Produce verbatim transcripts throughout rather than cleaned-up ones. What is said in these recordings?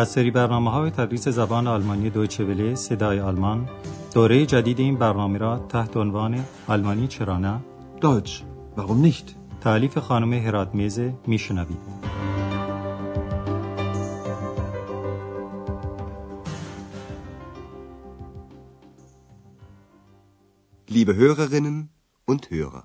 از سری برنامه‌های تدریس زبان آلمانی دویچه وله صدای آلمان، دوره جدید این برنامه را تحت عنوان آلمانی چرا نه؟ Deutsch warum nicht؟ تألیف خانم هراتمیز میشنوید. Liebe Hörerinnen und Hörer.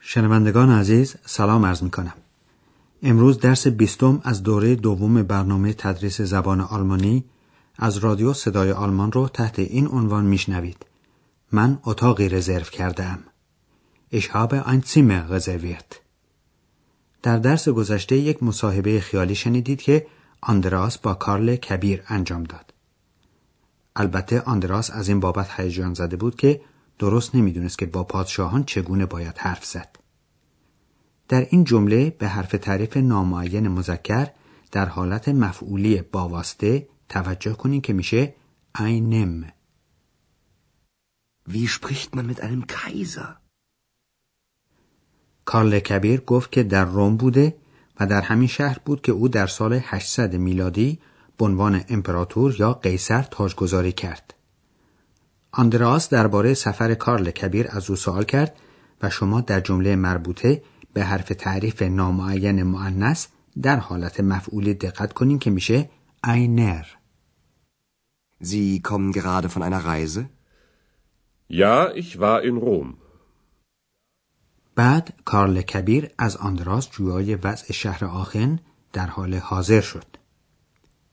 شنوندگان عزیز سلام عرض می کنم. امروز درس بیستم از دوره دوم برنامه تدریس زبان آلمانی از رادیو صدای آلمان رو تحت این عنوان می شنوید. من اتاقی رزرو کردم. Ich habe ein Zimmer reserviert. در درس گذشته یک مصاحبه خیالی شنیدید که آندراس با کارل کبیر انجام داد. البته آندراس از این بابت هیجان زده بود که درست نمیدونست که با پادشاهان چگونه باید حرف زد. در این جمله به حرف تعریف نامعین مذکر در حالت مفعولی با واسطه توجه کنین که میشه einem. Wie spricht man mit einem Kaiser? کارل کبیر گفت که در روم بوده و در همین شهر بود که او در سال هشتصد میلادی به عنوان امپراتور یا قیصر تاجگذاری کرد. آندراس درباره سفر کارل کبیر از او سوال کرد و شما در جمله مربوطه به حرف تعریف نامعین مؤنث در حالت مفعولی دقت کنین که میشه einer. Sie kommen gerade von einer Reise? Ja, ich war in Rom. بعد کارل کبیر از آندراس جویای وضع شهر آخن در حال حاضر شد.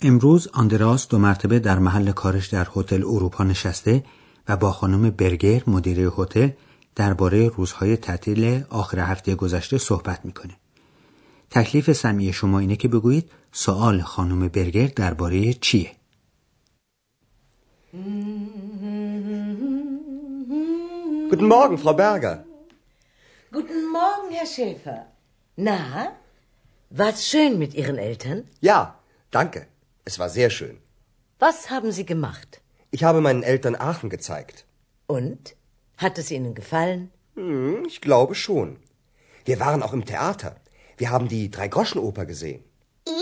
امروز آندراس دو مرتبه در محل کارش در هتل اروپا نشسته و با خانم برگر مدیره هتل درباره روزهای تعطیل آخر هفته گذشته صحبت میکنه. تکلیف سمیع شما اینه که بگویید سوال خانم برگر درباره چیه؟ Guten Morgen, Frau Berger. Guten Morgen, Herr Schäfer. Na, war's schön mit Ihren Eltern? Ja, danke. Es war sehr schön. Was haben Sie gemacht? Ich habe meinen Eltern Aachen gezeigt. Und? Hat es Ihnen gefallen? Hm, ich glaube schon. Wir waren auch im Theater. Wir haben die Drei-Groschen-Oper gesehen.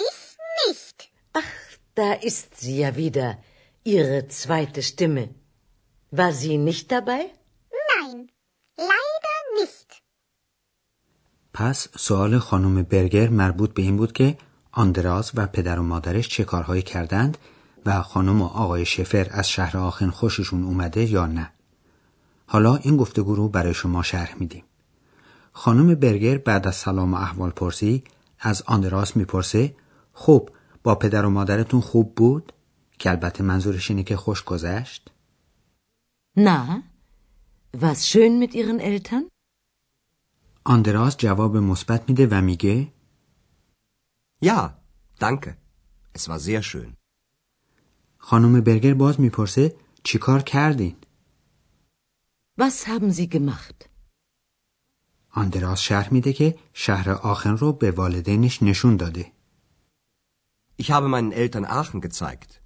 Ich nicht. Ach, da ist sie ja wieder, Ihre zweite Stimme. War sie nicht dabei? Nein, leider nicht. پس سوال خانم برگر مربوط به این بود که آندراس و پدر و مادرش چه کارهایی کردند و خانم و آقای شفر از شهر آخن خوششون اومده یا نه. حالا این گفتگو رو برای شما شرح میدیم. خانم برگر بعد از سلام و احوال پرسی از آندراس میپرسه خب با پدر و مادرتون خوب بود؟ که البته منظورش اینه که خوش گذشت. نه was schön mit ihren Eltern؟ آندراس جواب مثبت میده و میگه Ja, danke. Es war sehr schön. خانم برگر باز میپرسه چی کار کردین؟ Was haben Sie gemacht? آندراس شرح میده که شهر آخن رو به والدینش نشون داده. Ich habe meinen Eltern Aachen gezeigt.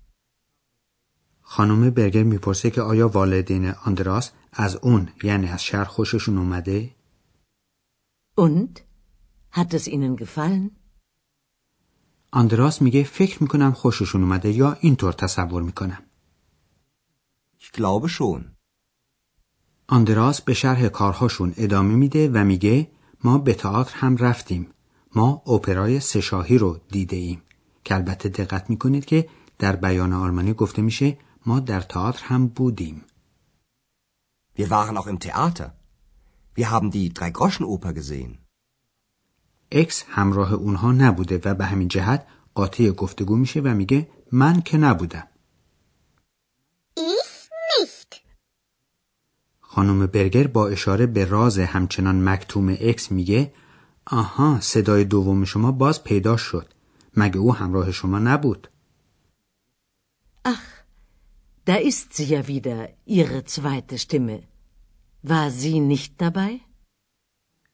خانم برگر میپرسه که آیا والدین آندراس از اون یعنی از شهر خوششون اومده؟ Und? Hat es Ihnen gefallen? آندراس میگه فکر میکنم خوششون اومده یا اینطور تصور میکنم. Ich glaube schon. آندراس به شرح کارهاشون ادامه میده و میگه ما به تئاتر هم رفتیم. ما اپرای سه شاهی رو دیده ایم. که البته دقت میکنید که در بیان آلمانی گفته میشه ما در تئاتر هم بودیم. Wir waren auch im Theater. Wir haben die Drei-Groschen-Oper gesehen. اکس همراه اونها نبوده و به همین جهت قاطع گفتگو میشه و میگه من که نبودم. Ich nicht. خانم برگر با اشاره به راز همچنان مکتوم اکس میگه آها صدای دوم شما باز پیدا شد. مگه او همراه شما نبود؟ Ach, da ist sie ja wieder, ihre zweite Stimme. War sie nicht dabei?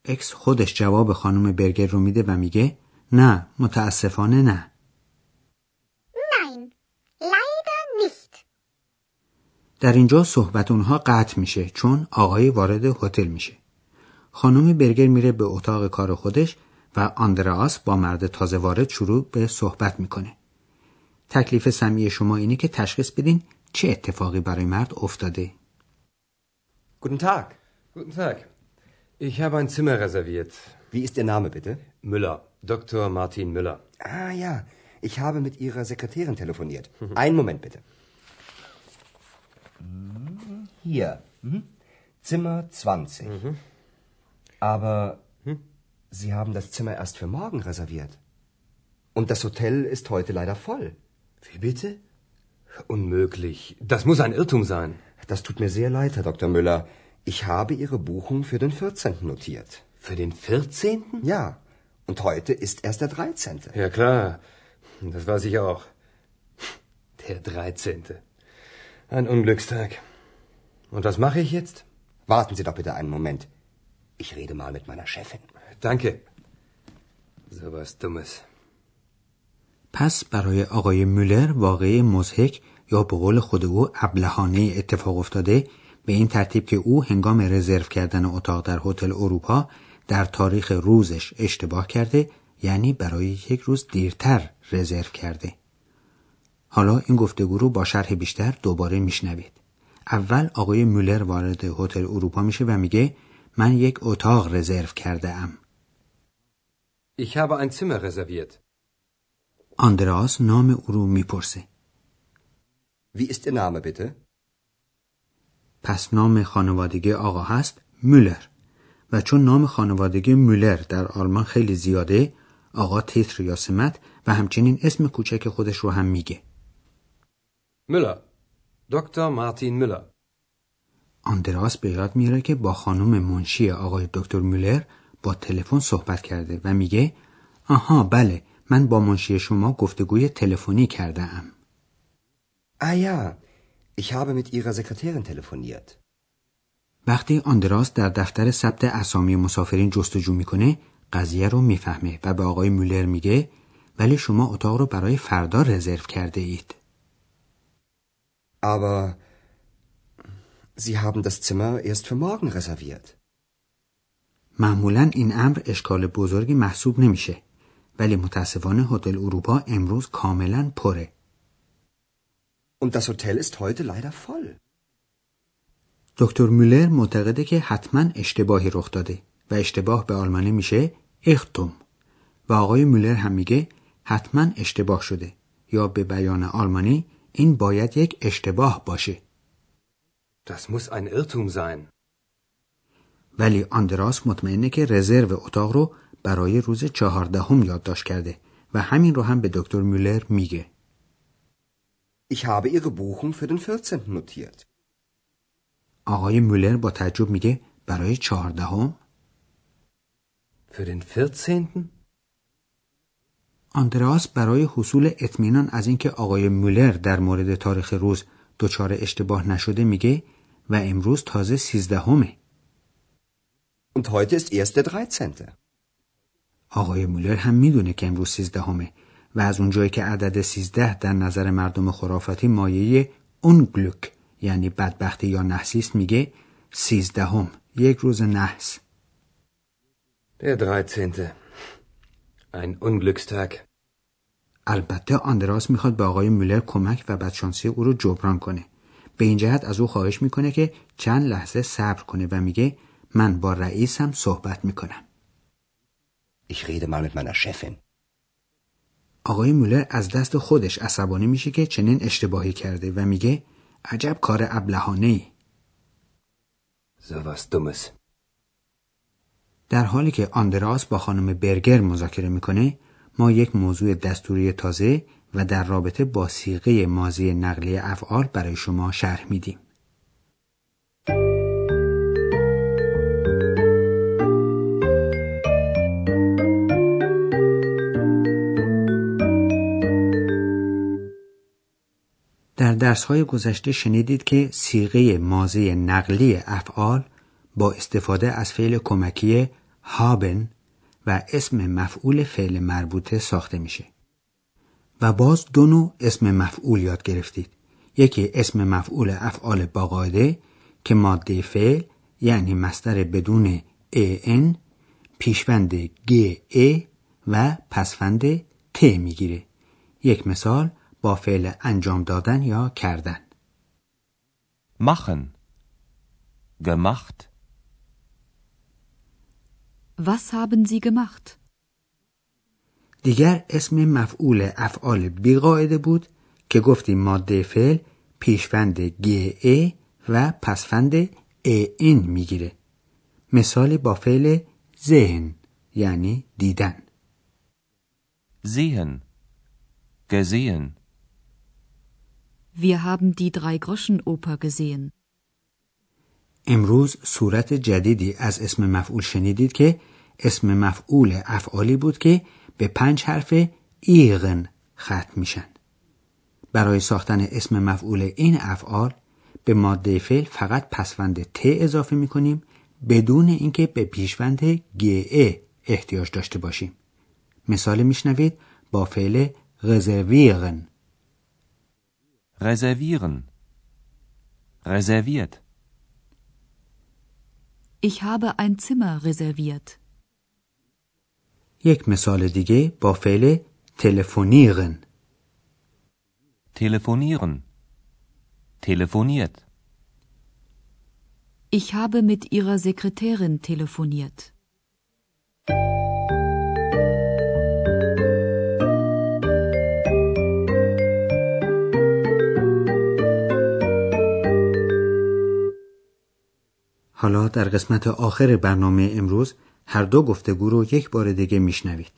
اکس خودش جواب خانم برگر رو میده و میگه نه متاسفانه نه. Nein, leider nicht. در اینجا صحبت اونها قطع میشه چون آقای وارد هتل میشه. خانم برگر میره به اتاق کار خودش و آندراس با مرد تازه وارد شروع به صحبت میکنه. تکلیف سمی شما اینه که تشخیص بدین چه اتفاقی برای مرد افتاده. Guten Tag. Guten Tag. Ich habe ein Zimmer reserviert. Wie ist Ihr Name bitte? Müller. Doktor Martin Müller. Ah ja, ich habe mit Ihrer Sekretärin telefoniert. Einen Moment bitte. Hier. Zimmer zwanzig. Aber Sie haben das Zimmer erst für morgen reserviert. Und das Hotel ist heute leider voll. Wie bitte? Unmöglich. Das muss ein Irrtum sein. Das tut mir sehr leid, Herr Doktor Müller. Ich habe Ihre Buchung für den vierzehnten notiert. Für den vierzehnten? Ja. Und heute ist erst der dreizehnte Ja klar, das weiß ich auch. Der dreizehnte Ein Unglückstag. Und was mache ich jetzt? Warten Sie doch bitte einen Moment. Ich rede mal mit meiner Chefin. Danke. So was Dummes. پس برای آقای مولر واقعه مضحک یا به قول خود او ابلهانه اتفاق افتاده به این ترتیب که او هنگام رزرو کردن اتاق در هتل اروپا در تاریخ روزش اشتباه کرده، یعنی برای یک روز دیرتر رزرو کرده. حالا این گفتگو رو با شرح بیشتر دوباره میشنوید. اول آقای مولر وارد هتل اروپا میشه و میگه من یک اتاق رزرو کرده ام. Ich habe ein Zimmer reserviert. آندراس نام او رو میپرسه. Wie ist Ihr Name bitte? پس نام خانوادگی آقا هست مولر و چون نام خانوادگی مولر در آلمان خیلی زیاده، آقا تیتر یا سمت و همچنین اسم کوچک خودش رو هم میگه. مولر، دکتر مارتین مولر. آندراس به یاد میاره که با خانم منشی آقای دکتر مولر با تلفن صحبت کرده و میگه آها بله، من با منشی شما گفتگوی تلفنی کرده ام. آیا، ich habe mit ihrer Sekretärin telefoniert. وقتی آندراس در دفتر ثبت اسامی مسافرین جستجو میکنه، قضیه رو میفهمه و به آقای مولر میگه ولی شما اتاق رو برای فردا رزرو کرده اید. Aber Sie haben das Zimmer erst für morgen reserviert. معمولاً این امر اشکال بزرگی محسوب نمیشه، ولی متاسفانه هتل اروپا امروز کاملاً پره. Und das Hotel ist heute leider voll. دکتر مولر معتقده که حتما اشتباهی رخ داده و اشتباه به آلمانی میشه اختم و آقای مولر هم میگه حتما اشتباه شده یا به بیان آلمانی این باید یک اشتباه باشه. Das muss ein Irrtum sein. ولی آندراس مطمئنه که رزرو اتاق رو برای روز چهاردهم یادداشت کرده و همین رو هم به دکتر مولر میگه. Ich habe Ihre Buchung für den vierzehnten notiert. آقای مولر با تعجب میگه برای چهاردهم؟ Für den vierzehnten؟ آندراس برای حصول اطمینان از اینکه آقای مولر در مورد تاریخ روز دچار اشتباه نشده میگه و امروز تازه سیزدهمه. Und heute ist erst der dreizehnte آقای مولر هم میدونه که امروز سیزدهمه و از اونجایی که عدد سیزده در نظر مردم خرافاتی مایه اونگلوک یعنی بدبختی یا نحسیست میگه سیزدهم یک روز نحس. Der dreizehnte Ein Unglückstag. البته آندراس میخواد به آقای مولر کمک و بدشانسی او رو جبران کنه. به این جهت از او خواهش میکنه که چند لحظه صبر کنه و میگه من با رئیسم صحبت میکنم. Ich rede mal mit meiner Chefin. آقای مولر از دست خودش عصبانی میشه که چنین اشتباهی کرده و میگه عجب کار ابلهانه‌ای. در حالی که آندراس با خانم برگر مذاکره میکنه، ما یک موضوع دستوری تازه و در رابطه با صیغه ماضی نقلی افعال برای شما شرح میدیم. در درس‌های گذشته شنیدید که صیغه ماضی نقلی افعال با استفاده از فعل کمکی هابن و اسم مفعول فعل مربوطه ساخته میشه. و باز دو نوع اسم مفعول یاد گرفتید. یکی اسم مفعول افعال با قاعده که ماده فعل یعنی مصدر بدون ان پیشوند گه و پسوند ت میگیره. یک مثال با فعل انجام دادن یا کردن. machen gemacht. Was haben Sie gemacht? دیگر اسم مفعول افعال بی‌قاعده بود که گفتیم ماده فعل پیشوند گه و پسفند این میگیره. مثال با فعل sehen یعنی دیدن. sehen gesehen. Wir haben die Drei-Groschen-Oper gesehen. امروز صورت جدیدی از اسم مفعول شنیدید که اسم مفعول افعالی بود که به پنج حرف ایغن ختم میشن. برای ساختن اسم مفعول این افعال به ماده فعل فقط پسوند ت اضافه میکنیم بدون اینکه به پیشوند گه احتیاج داشته باشیم. مثال میشنوید با فعل reservieren. reservieren reserviert. Ich habe ein Zimmer reserviert. یک مثال دیگه با فعل telefonieren. telefonieren telefoniert. Ich habe mit ihrer Sekretärin telefoniert. حالا در قسمت آخر برنامه امروز هر دو گفتگو رو یک بار دیگه میشنوید.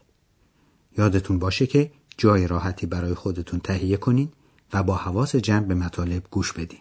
یادتون باشه که جای راحتی برای خودتون تهیه کنین و با حواس جمع به مطالب گوش بدین.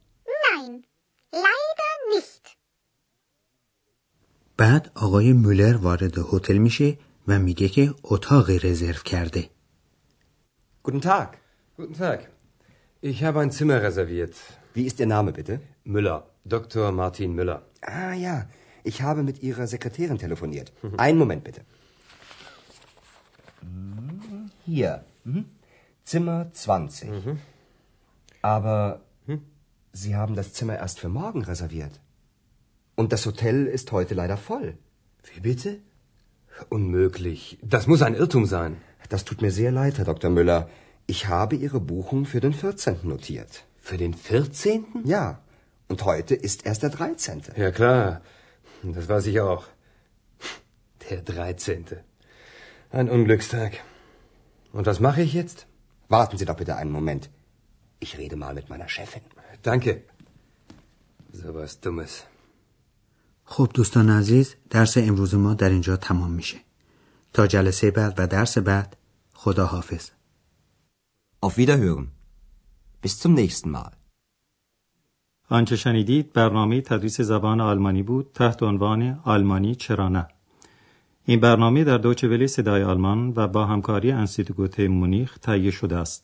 بعد آقای مولر وارد هتل میشه و میگه که اتاقی رزرو کرده. Guten Tag. Guten Tag. Ich habe ein Zimmer reserviert. Wie ist Ihr Name bitte? Müller. Doktor Martin Müller. Ah ja, ich habe mit Ihrer Sekretärin telefoniert. Einen Moment bitte. Hier. Zimmer zwanzig. Aber Sie haben das Zimmer erst für morgen reserviert. Und das Hotel ist heute leider voll. Wie bitte? Unmöglich. Das muss ein Irrtum sein. Das tut mir sehr leid, Herr Doktor Müller. Ich habe Ihre Buchung für den vierzehnten notiert. Für den vierzehnten? Ja. Und heute ist erst der dreizehnte Ja, klar. Das weiß ich auch. Der dreizehnte Ein Unglückstag. Und was mache ich jetzt? Warten Sie doch bitte einen Moment. Ich rede mal mit meiner Chefin. Danke. So was Dummes. خب دوستان عزیز، درس امروز ما در اینجا تمام میشه. تا جلسه بعد و درس بعد، خدا حافظ. Auf Wiederhören. Bis zum nächsten Mal. آنچه شنیدید برنامه تدریس زبان آلمانی بود تحت عنوان آلمانی چرا نه. این برنامه در دویچه وله صدای آلمان و با همکاری انسیتو گوته مونیخ تهیه شده است.